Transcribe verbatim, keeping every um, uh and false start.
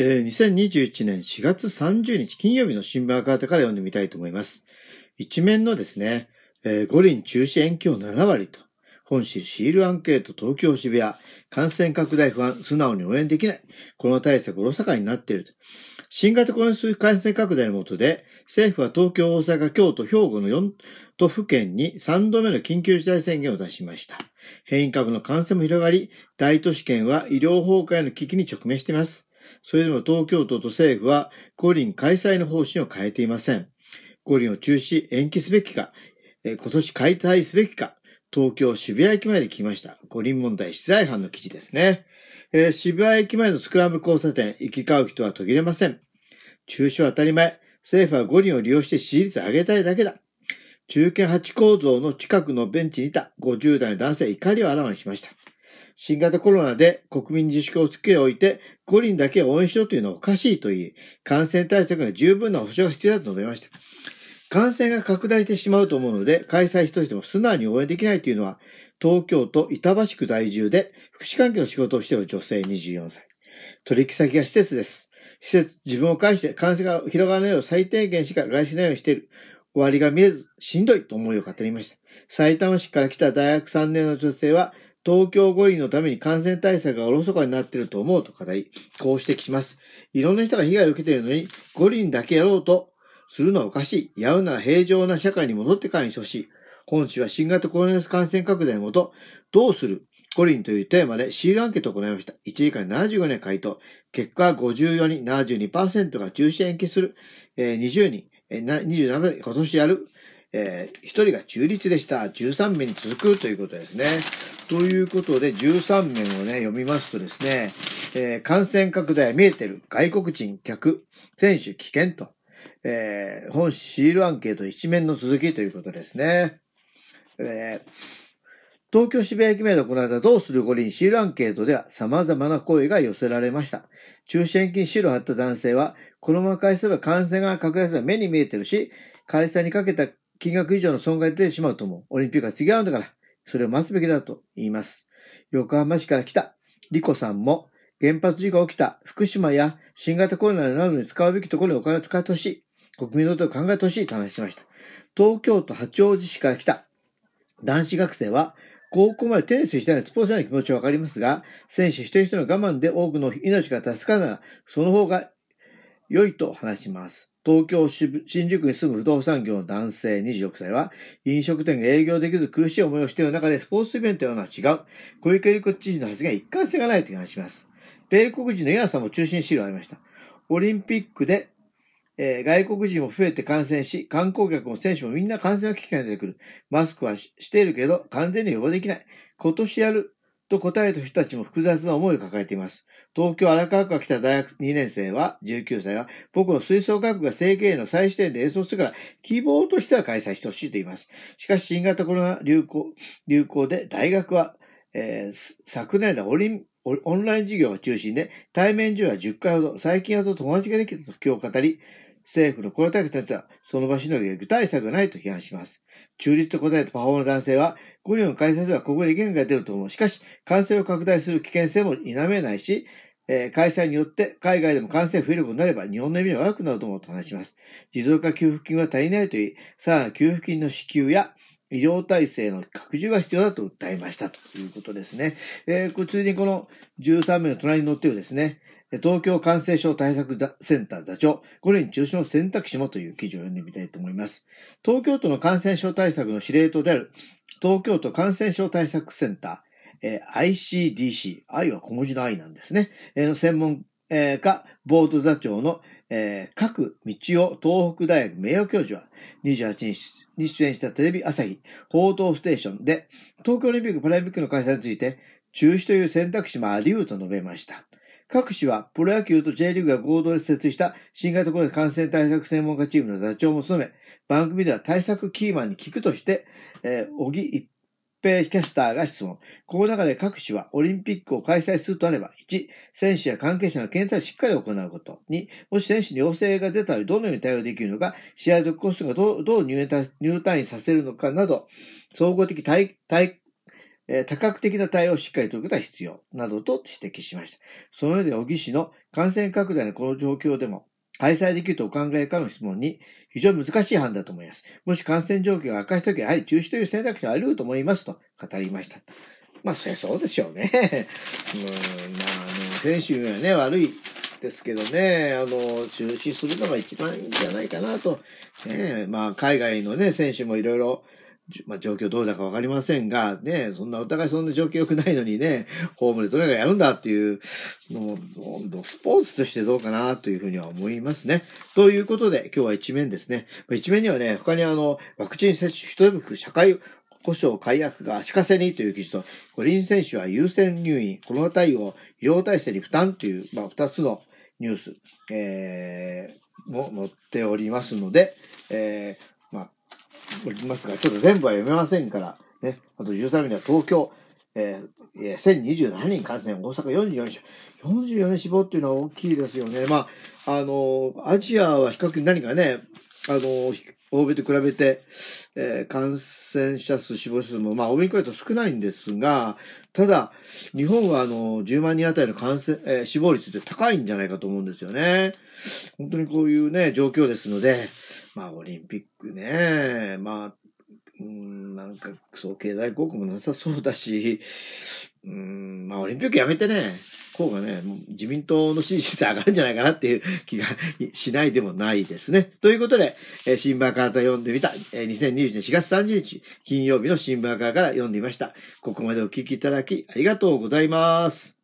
えー、にせんにじゅういちねんしがつさんじゅうにち金曜日の新聞赤旗から読んでみたいと思います。一面のですね、えー、五輪中止延期をななわりと、本誌シールアンケート東京渋谷、感染拡大不安、素直に応援できない、コロナ対策おろそかになっていると。新型コロナ感染拡大の下で、政府は東京、大阪、京都、兵庫のよんとふけんにさんどめの緊急事態宣言を出しました。変異株の感染も広がり、大都市圏は医療崩壊の危機に直面しています。それでも東京都と政府は五輪開催の方針を変えていません。五輪を中止、延期すべきか、え今年開催すべきか、東京渋谷駅前で来ました。五輪問題取材班の記事ですね。えー、渋谷駅前のスクランブル交差点、行き交う人は途切れません。中止は当たり前。政府は五輪を利用して支持率を上げたいだけだ。中堅八構造の近くのベンチにいたごじゅうだいの男性、怒りをあらわにしました。新型コロナで国民自粛をつけておいて、五輪だけを応援しろというのはおかしいと言い、感染対策には十分な保障が必要だと述べました。感染が拡大してしまうと思うので、開催しておいても素直に応援できないというのは、東京都板橋区在住で福祉関係の仕事をしている女性にじゅうよんさい。取引先が施設です。施設、自分を介して感染が広がらないよう最低限しか外出しないようにしている。終わりが見えず、しんどいと思いを語りました。埼玉市から来た大学さんねんの女性は、東京五輪のために感染対策がおろそかになっていると思うと語り、こう指摘します。いろんな人が被害を受けているのに、五輪だけやろうと、するのはおかしい。やうなら平常な社会に戻ってからにしてほしい。本誌は新型コロナ感染拡大のもと、どうする五輪というテーマでシールアンケートを行いました。いちじかんななじゅうごにんの回答。結果はごじゅうよにん、ななじゅうにパーセント が中止延期する。にじゅうにん、にじゅうななにん、今年やる。ひとりが中立でした。じゅうさん名に続くということですね。ということで、じゅうさん名をね、読みますとですね、えー、感染拡大見えてる。外国人、客、選手、危険と。えー、本誌シールアンケート一面の続きということですね。えー、東京渋谷駅前で行われたどうする五輪シールアンケートでは様々な声が寄せられました。中止延期にシールを貼った男性は、このまま開催すれば感染が拡大すれば目に見えてるし、開催にかけた金額以上の損害が出てしまうと思う。オリンピックは次あるんだから、それを待つべきだと言います。横浜市から来たリコさんも、原発事故が起きた福島や新型コロナなどに使うべきところにお金を使ってほしい。国民のことを考えてほしいと話しました。東京都八王子市から来た男子学生は、高校までテニスしたいのはスポーツやの気持ちはわかりますが、選手一人一人の我慢で多くの命が助かるなら、その方が良いと話します。東京新宿に住む不動産業の男性にじゅうろくさいは、飲食店が営業できず苦しい思いをしている中でスポーツイベントのような違う。小池百合子知事の発言は一貫性がないと話します。米国人のイアンさんも中心資料をありました。オリンピックで、えー、外国人も増えて感染し、観光客も選手もみんな感染の危機が出てくる。マスクは し, しているけど、完全に予防できない。今年やると答えた人たちも複雑な思いを抱えています。東京荒川区が来た大学にねん生は、じゅうきゅうさいは、僕の吹奏楽部が政経営の再視点で演奏するから、希望としては開催してほしいと言います。しかし、新型コロナ流行、流行で大学は、えー、昨年だオリンオンライン授業が中心で、対面授業はじゅっかいほど、最近やっと友達ができたと今日語り、政府のコロナ対策については、その場しのぎで具体策がないと批判します。中立と答えたパフォーマーの男性は、五輪を開催すれば国民に限界が出ると思う。しかし、感染を拡大する危険性も否めないし、えー、開催によって海外でも感染増えることになれば、日本の意味は悪くなると思うと話します。持続化給付金は足りないといい、さらな給付金の支給や、医療体制の拡充が必要だと訴えましたということですね。えー、こちらにこのじゅうさん名の隣に載っているですね、東京感染症対策センター座長、五輪中止の選択肢もという記事を読んでみたいと思います。東京都の感染症対策の司令塔である東京都感染症対策センター、えー、アイシーディーシー、愛は小文字の愛なんですね、えー、の専門家、ボード座長のえー、各道夫東北大学名誉教授はにじゅうはちにちに出演したテレビ朝日報道ステーションで東京オリンピック・パラリンピックの開催について中止という選択肢もあり得ると述べました。各紙はプロ野球と J リーグが合同で設立した新型コロナ感染対策専門家チームの座長も務め、番組では対策キーマンに聞くとして、えー、小木一ペイキャスターが質問。この中で各種はオリンピックを開催するとなれば、いち、選手や関係者の検査をしっかり行うこと。に、もし選手に陽性が出たらどのように対応できるのか、試合続行数がどう、どう入退院させるのかなど、総合的対、対、えー、多角的な対応をしっかりとることが必要などと指摘しました。その上で尾木氏の感染拡大のこの状況でも開催できるとお考えかの質問に、非常に難しい判断だと思います。もし感染状況が悪化したときはやはり中止という選択肢があり得ると思いますと語りました。まあそりゃそうでしょうね。うん、まああの選手はね悪いですけどね、あの中止するのが一番いいんじゃないかなと。ね、まあ海外のね選手もいろいろ。まあ、状況どうだかわかりませんが、ね、そんな、お互いそんな状況良くないのにね、ホームでどれがやるんだっていうのも、スポーツとしてどうかなというふうには思いますね。ということで、今日は一面ですね。一面にはね、他にあの、ワクチン接種、人手不足、社会保障解約が足かせにという記事と、林選手は優先入院、コロナ対応、医療体制に負担という、まあ、二つのニュース、えー、も載っておりますので、えーおりますが、ちょっと全部は読めませんから、ね、あとじゅうさんにんは東京、えー、せんにじゅうななにん感染、大阪よんじゅうよにん、よんじゅうよにん死亡っていうのは大きいですよね。まあ、あの、アジアは比較的何かね、あの、欧米と比べて、えー、感染者数、死亡者数も、まあ、欧米に比べると少ないんですが、ただ、日本はあの、じゅうまんにんあたりの感染、えー、死亡率って高いんじゃないかと思うんですよね。本当にこういうね、状況ですので、まあ、オリンピックね、まあ、うん、なんか、そう、経済効果もなさそうだし、うん、まあ、オリンピックやめてね、こうがね、もう自民党の支持率上がるんじゃないかなっていう気がしないでもないですね。ということで、えー、新聞から読んでみた、えー、にせんにじゅうねんしがつさんじゅうにち、金曜日の新聞から読んでみました。ここまでお聞きいただきありがとうございます。